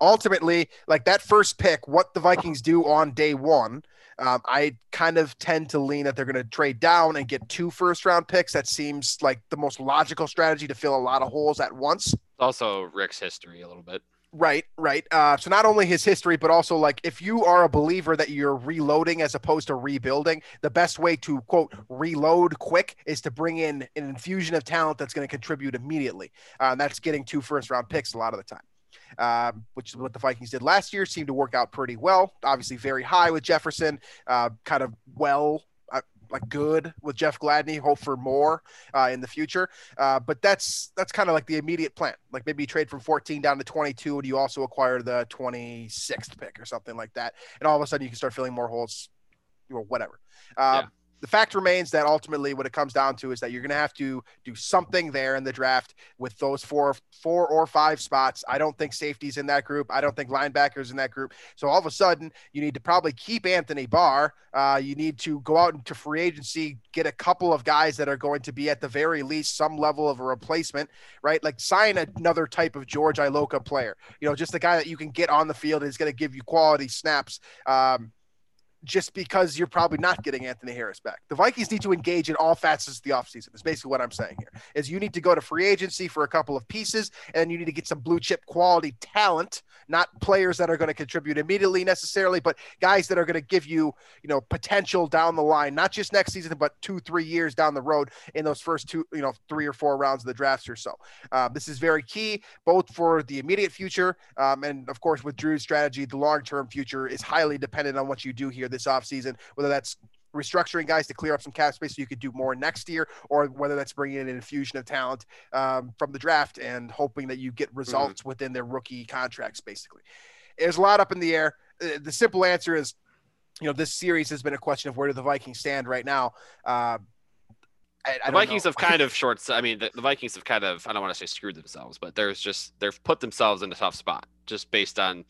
ultimately, like that first pick, what the Vikings do on day one, I kind of tend to lean that they're going to trade down and get two first round picks. That seems like the most logical strategy to fill a lot of holes at once. Also Rick's history a little bit. Right. So not only his history, but also like if you are a believer that you're reloading as opposed to rebuilding, the best way to, quote, reload quick is to bring in an infusion of talent that's going to contribute immediately. And that's getting two first round picks a lot of the time. Which is what the Vikings did last year, seemed to work out pretty well. Obviously very high with Jefferson, kind of good with Jeff Gladney, hope for more in the future. But that's kind of like the immediate plan. Like maybe you trade from 14 down to 22 and you also acquire the 26th pick or something like that. And all of a sudden you can start filling more holes or whatever. The fact remains that ultimately what it comes down to is that you're going to have to do something there in the draft with those four or five spots. I don't think safety's in that group. I don't think linebackers in that group. So all of a sudden you need to probably keep Anthony Barr. You need to go out into free agency, get a couple of guys that are going to be at the very least some level of a replacement, right? Like sign another type of George Iloka player, you know, just the guy that you can get on the field and is going to give you quality snaps. Just because you're probably not getting Anthony Harris back. The Vikings need to engage in all facets of the offseason. It's basically what I'm saying here is you need to go to free agency for a couple of pieces, and you need to get some blue chip quality talent, not players that are going to contribute immediately necessarily, but guys that are going to give you, you know, potential down the line, not just next season, but 2-3 years down the road in those first two, you know, 3 or 4 rounds of the drafts or so. This is very key both for the immediate future. And of course with Drew's strategy, the long-term future is highly dependent on what you do here this offseason, whether that's restructuring guys to clear up some cap space so you could do more next year, or whether that's bringing in an infusion of talent from the draft and hoping that you get results within their rookie contracts, basically. There's a lot up in the air. The simple answer is, you know, this series has been a question of where do the Vikings stand right now. The Vikings have kind of, I don't want to say screwed themselves, but they've put themselves in a tough spot just based on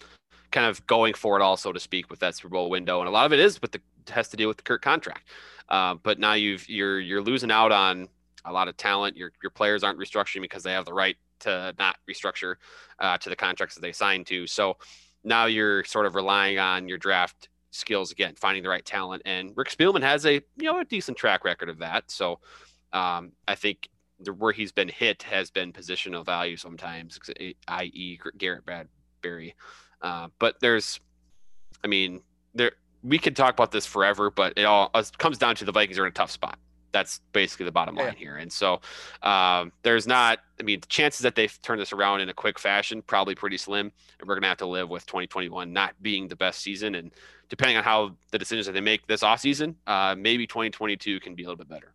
kind of going for it all, so to speak, with that Super Bowl window. And a lot of it is has to deal with the Kirk contract. But now you're losing out on a lot of talent. Your players aren't restructuring because they have the right to not restructure to the contracts that they signed to. So now you're sort of relying on your draft skills again, finding the right talent. And Rick Spielman has a decent track record of that. So I think where he's been hit has been positional value sometimes, i.e. Garrett Bradbury. But we could talk about this forever, but it all comes down to the Vikings are in a tough spot. That's basically the bottom line here. And so the chances that they've turned this around in a quick fashion, probably pretty slim. And we're going to have to live with 2021 not being the best season. And depending on how the decisions that they make this offseason, maybe 2022 can be a little bit better.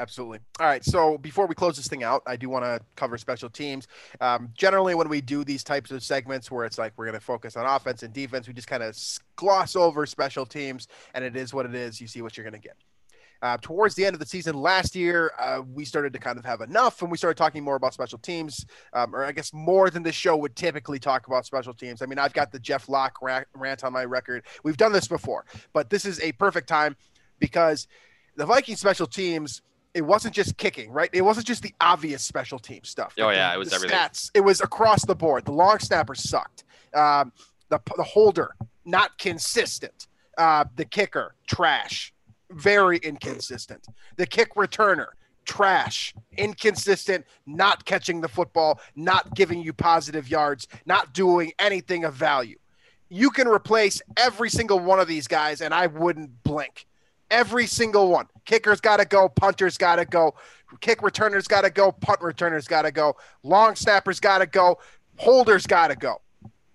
Absolutely. All right. So before we close this thing out, I do want to cover special teams. Generally, when we do these types of segments where it's like we're going to focus on offense and defense, we just kind of gloss over special teams, and it is what it is. You see what you're going to get. Towards the end of the season last year, we started to kind of have enough, and we started talking more about special teams, or I guess more than this show would typically talk about special teams. I mean, I've got the Jeff Locke rant on my record. We've done this before, but this is a perfect time because the Vikings special teams – it wasn't just kicking, right? It wasn't just the obvious special team stuff. It was everything. Stats. It was across the board. The long snapper sucked. The holder, not consistent. The kicker, trash. Very inconsistent. The kick returner, trash. Inconsistent, not catching the football, not giving you positive yards, not doing anything of value. You can replace every single one of these guys, and I wouldn't blink. Every single one. Kicker's got to go. Punter's got to go. Kick returner's got to go. Punt returner's got to go. Long snapper's got to go. Holder's got to go.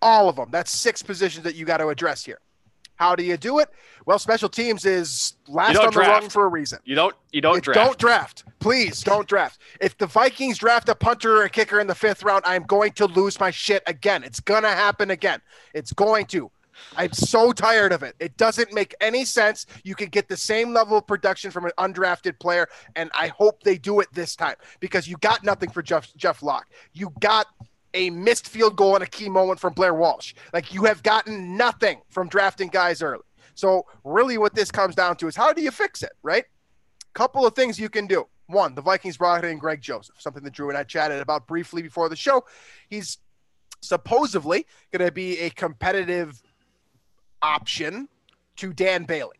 All of them. That's six positions that you got to address here. How do you do it? Well, special teams is last on the rung for a reason. You don't draft. Don't draft. Please don't draft. If the Vikings draft a punter or a kicker in the fifth round, I'm going to lose my shit again. It's going to happen again. It's going to. I'm so tired of it. It doesn't make any sense. You can get the same level of production from an undrafted player, and I hope they do it this time because you got nothing for Jeff Locke. You got a missed field goal in a key moment from Blair Walsh. Like, you have gotten nothing from drafting guys early. So really what this comes down to is how do you fix it, right? Couple of things you can do. One, the Vikings brought in Greg Joseph, something that Drew and I chatted about briefly before the show. He's supposedly going to be a competitive option to Dan Bailey.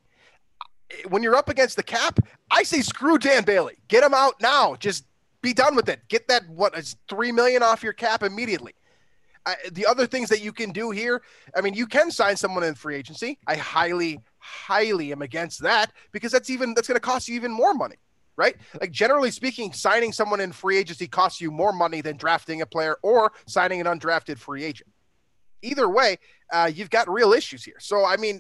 When you're up against the cap, I say screw Dan Bailey. Get him out now. Just be done with it. Get that $3 million off your cap immediately. The other things that you can do here, I mean, you can sign someone in free agency. I highly am against that because that's going to cost you even more money, right? Like, generally speaking, signing someone in free agency costs you more money than drafting a player or signing an undrafted free agent. Either way, you've got real issues here. So, I mean,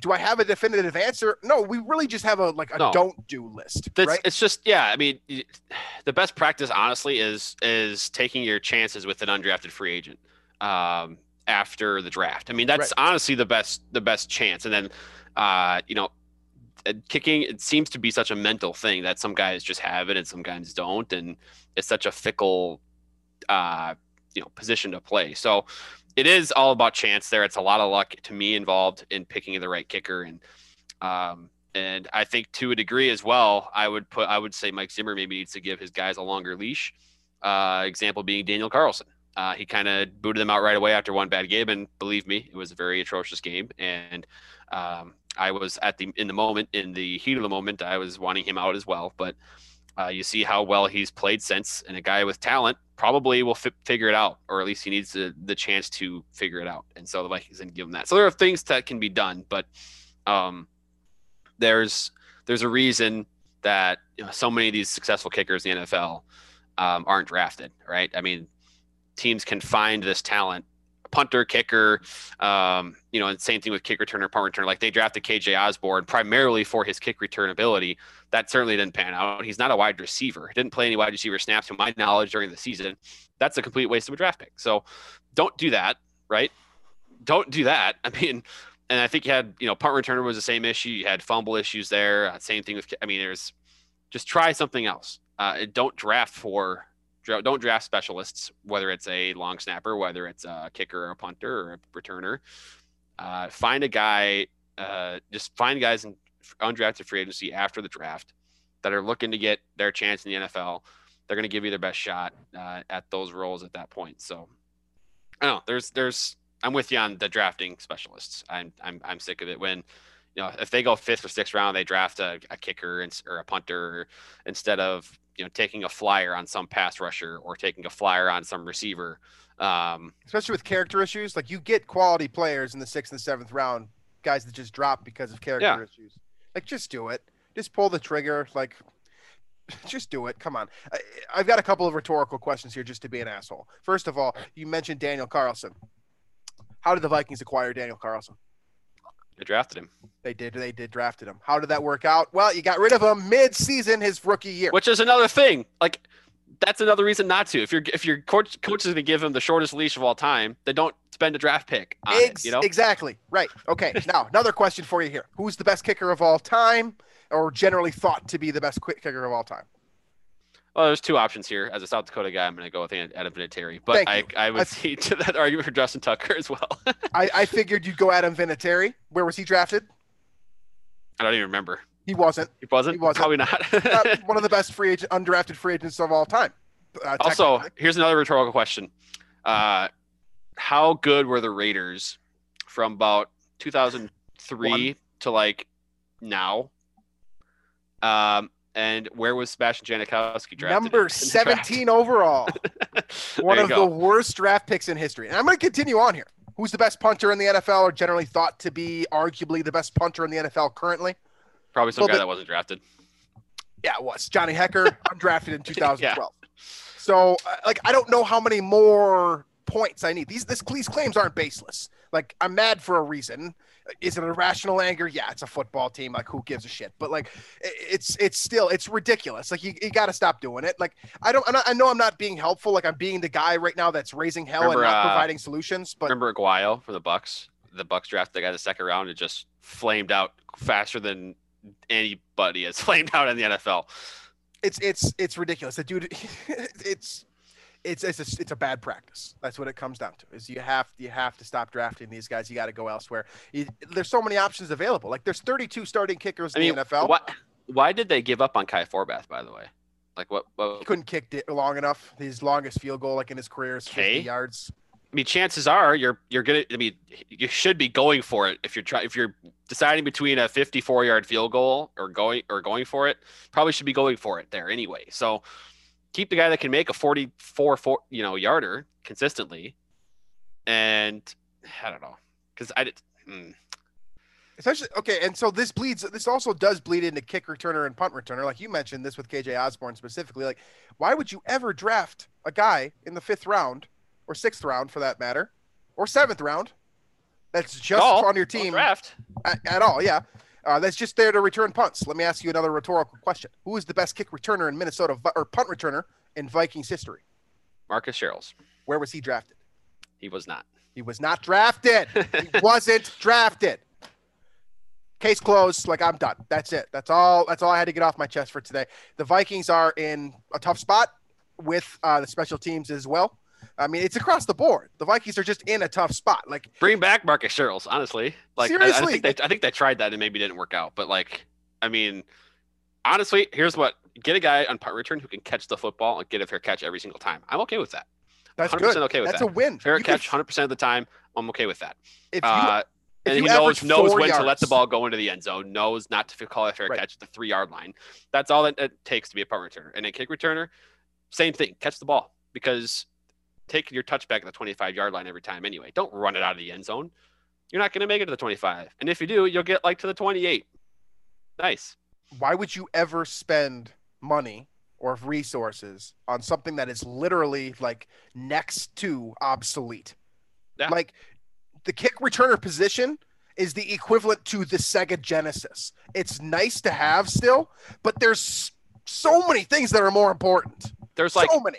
do I have a definitive answer? No, we really just have a don't-do list, right? It's just, the best practice, honestly, is taking your chances with an undrafted free agent after the draft. I mean, that's honestly the best chance. And then, kicking, it seems to be such a mental thing that some guys just have it and some guys don't. And it's such a fickle, position to play. So, it is all about chance there. It's a lot of luck to me involved in picking the right kicker. And I think to a degree as well, I would say Mike Zimmer maybe needs to give his guys a longer leash. Example being Daniel Carlson. He kind of booted them out right away after one bad game. And believe me, it was a very atrocious game. And I was in the heat of the moment, I was wanting him out as well, but you see how well he's played since, and a guy with talent probably will figure it out, or at least he needs the chance to figure it out. And so the Vikings didn't give him that. So there are things that can be done, but there's a reason that so many of these successful kickers in the NFL aren't drafted, right? I mean, teams can find this talent punter, kicker, and same thing with kick returner, punt returner. Like, they drafted KJ Osborne primarily for his kick return ability. That certainly didn't pan out. He's not a wide receiver. He didn't play any wide receiver snaps to my knowledge during the season. That's a complete waste of a draft pick. So don't do that, right? Don't do that. I mean, and I think you had, punt returner was the same issue. You had fumble issues there. Same thing with, there's just try something else. Don't draft specialists, whether it's a long snapper, whether it's a kicker or a punter or a returner. Find guys in undrafted free agency after the draft that are looking to get their chance in the NFL. They're going to give you their best shot at those roles at that point. So I don't know, I'm with you on the drafting specialists. I'm sick of it when, if they go fifth or sixth round, they draft a kicker or a punter instead of, taking a flyer on some pass rusher or taking a flyer on some receiver. Especially with character issues. Like, you get quality players in the sixth and seventh round, guys that just drop because of character issues. Like, just do it. Just pull the trigger. Like, just do it. Come on. I've got a couple of rhetorical questions here just to be an asshole. First of all, you mentioned Daniel Carlson. How did the Vikings acquire Daniel Carlson? They drafted him. They did drafted him. How did that work out? Well, you got rid of him mid-season his rookie year. Which is another thing. Like, that's another reason not to. If your coach is going to give him the shortest leash of all time, they don't spend a draft pick on it, Exactly. Right. Okay. Now, another question for you here. Who's the best kicker of all time, or generally thought to be the best kicker of all time? Well, there's two options here. As a South Dakota guy, I'm going to go with Adam Vinatieri. But I would see to that argument for Justin Tucker as well. I figured you'd go Adam Vinatieri. Where was he drafted? I don't even remember. He wasn't? Probably not. One of the best undrafted free agents of all time. Also, here's another rhetorical question. How good were the Raiders from about 2003 to like now? And where was Sebastian Janikowski drafted? Number 17 overall. One of the worst draft picks in history. And I'm going to continue on here. Who's the best punter in the NFL, or generally thought to be arguably the best punter in the NFL currently? Probably some guy that wasn't drafted. Yeah, it was. Johnny Hecker, undrafted in 2012. Yeah. So, I don't know how many more points I need. These claims aren't baseless. Like, I'm mad for a reason. Is it irrational anger? Yeah, it's a football team. Like, who gives a shit? But like, it's still ridiculous. Like, you got to stop doing it. Like, I know I'm not being helpful. Like, I'm being the guy right now that's raising hell and not providing solutions. But remember Aguayo for the Bucks? The Bucks drafted the guy the second round. It just flamed out faster than anybody has flamed out in the NFL. It's ridiculous. The dude, It's a bad practice. That's what it comes down to. Is you have to stop drafting these guys. You got to go elsewhere. There's so many options available. Like, there's 32 starting kickers in the NFL. Why did they give up on Kai Forbath, by the way? Like, what? He couldn't kick it long enough. His longest field goal, like, in his career is 50 yards. I mean, chances are you're gonna. I mean, you should be going for it if you're deciding between a 54-yard field goal or going for it. Probably should be going for it there anyway. So. Keep the guy that can make a 44 yarder consistently, and I don't know, because I did. Especially and so this bleeds. This also does bleed into kick returner and punt returner, like you mentioned this with KJ Osborne specifically. Like, why would you ever draft a guy in the fifth round or sixth round, for that matter, or seventh round? That's just on your team at all. Yeah. That's just there to return punts. Let me ask you another rhetorical question. Who is the best kick returner in Minnesota, or punt returner in Vikings history? Marcus Sherels. Where was he drafted? He was not. He was not drafted. He wasn't drafted. Case closed. Like, I'm done. That's it. That's all I had to get off my chest for today. The Vikings are in a tough spot with the special teams as well. I mean, it's across the board. The Vikings are just in a tough spot. Like, bring back Marcus Sherels, honestly. Like, seriously, I think they tried that and maybe didn't work out. But like, I mean, honestly, here's what: get a guy on punt return who can catch the football and get a fair catch every single time. I'm okay with that. That's 100% good. Okay with that's that. That's a win. Fair catch, 100% of the time. I'm okay with that. And he knows when to let the ball go into the end zone. Knows not to call a fair catch at the 3-yard line. That's all that it takes to be a punt returner. And a kick returner, same thing. Catch the ball, because take your touchback at the 25-yard line every time anyway. Don't run it out of the end zone. You're not going to make it to the 25. And if you do, you'll get like to the 28. Nice. Why would you ever spend money or resources on something that is literally like next to obsolete? Yeah. Like, the kick returner position is the equivalent to the Sega Genesis. It's nice to have still, but there's so many things that are more important. There's like so many.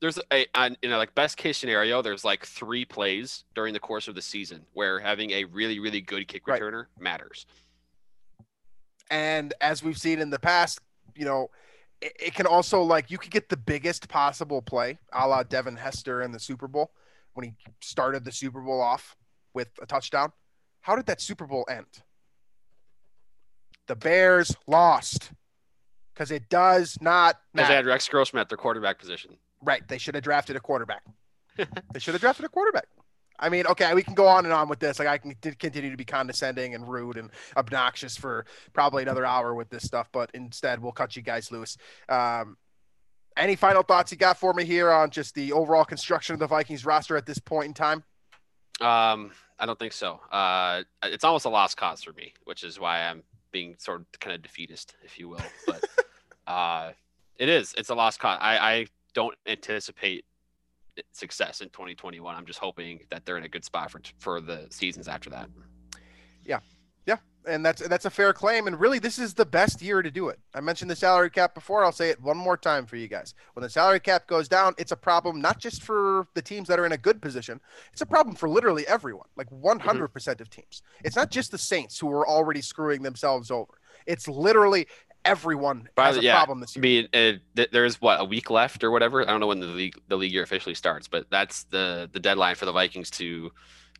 There's like best case scenario, there's like three plays during the course of the season where having a really, really good kick returner matters. And as we've seen in the past, you know, it can also, like, you could get the biggest possible play, a la Devin Hester in the Super Bowl when he started the Super Bowl off with a touchdown. How did that Super Bowl end? The Bears lost because it does not matter. Because they had Rex Grossman at their quarterback position. Right. They should have drafted a quarterback. I mean, okay, we can go on and on with this. Like, I can continue to be condescending and rude and obnoxious for probably another hour with this stuff, but instead we'll cut you guys loose. Any final thoughts you got for me here on just the overall construction of the Vikings roster at this point in time? I don't think so. It's almost a lost cause for me, which is why I'm being sort of kind of defeatist, if you will. But it is. It's a lost cause. I don't anticipate success in 2021. I'm just hoping that they're in a good spot for the seasons after that. Yeah. Yeah. And that's a fair claim. And really, this is the best year to do it. I mentioned the salary cap before. I'll say it one more time for you guys. When the salary cap goes down, it's a problem, not just for the teams that are in a good position. It's a problem for literally everyone, like 100% of teams. It's not just the Saints, who are already screwing themselves over. It's literally everyone has a problem this year. I mean, there's what, a week left or whatever. I don't know when the league year officially starts, but that's the deadline for the Vikings to,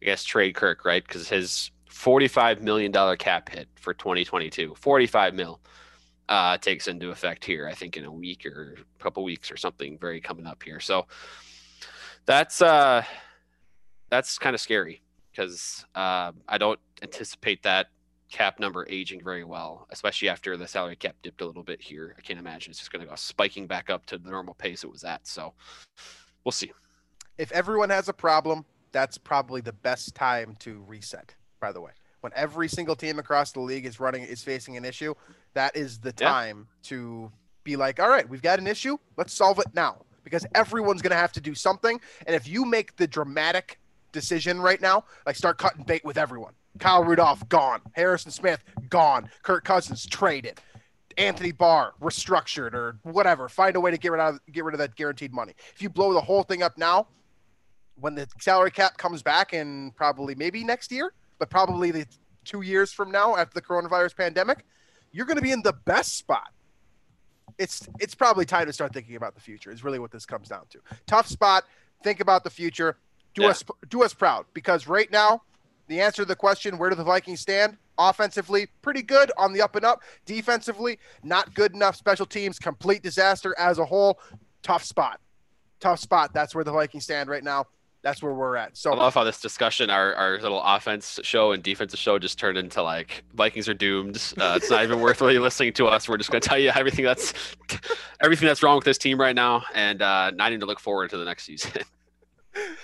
I guess, trade Kirk, right? Because his $45 million cap hit for 2022, $45 million takes into effect here, I think, in a week or a couple weeks or something very coming up here. So that's kind of scary because I don't anticipate that cap number aging very well, especially after the salary cap dipped a little bit here. I can't imagine it's just going to go spiking back up to the normal pace it was at. So we'll see. If everyone has a problem, that's probably the best time to reset. By the way, when every single team across the league is facing an issue, that is the time to be like, all right, we've got an issue. Let's solve it now, because everyone's going to have to do something. And if you make the dramatic decision right now, like start cutting bait with everyone. Kyle Rudolph, gone. Harrison Smith, gone. Kirk Cousins, traded. Anthony Barr, restructured or whatever. Find a way to get rid of that guaranteed money. If you blow the whole thing up now, when the salary cap comes back in probably maybe next year, but probably the 2 years from now after the coronavirus pandemic, you're going to be in the best spot. It's probably time to start thinking about the future is really what this comes down to. Tough spot. Think about the future. Do us proud, because right now the answer to the question, where do the Vikings stand? Offensively, pretty good, on the up and up. Defensively, not good enough. Special teams, complete disaster as a whole. Tough spot. That's where the Vikings stand right now. That's where we're at. So I love how this discussion, our little offense show and defensive show, just turned into like Vikings are doomed. It's not even worth really listening to us. We're just going to tell you everything that's wrong with this team right now, and not even to look forward to the next season.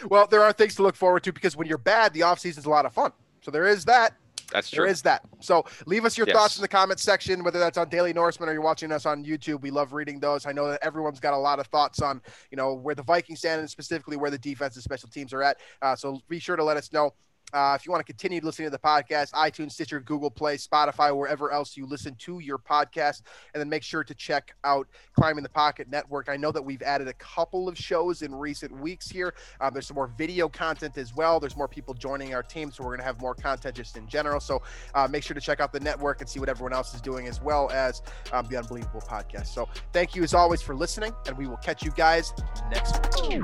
Well, there are things to look forward to, because when you're bad, the offseason is a lot of fun. So there is that. That's true. There is that. So leave us your thoughts in the comments section, whether that's on Daily Norseman or you're watching us on YouTube. We love reading those. I know that everyone's got a lot of thoughts on, you know, where the Vikings stand and specifically where the defense and special teams are at. So be sure to let us know. If you want to continue listening to the podcast, iTunes, Stitcher, Google Play, Spotify, wherever else you listen to your podcast. And then make sure to check out Climbing the Pocket Network. I know that we've added a couple of shows in recent weeks here. There's some more video content as well. There's more people joining our team, so we're going to have more content just in general. So make sure to check out the network and see what everyone else is doing, as well as the Unbelievable Podcast. So thank you, as always, for listening, and we will catch you guys next week.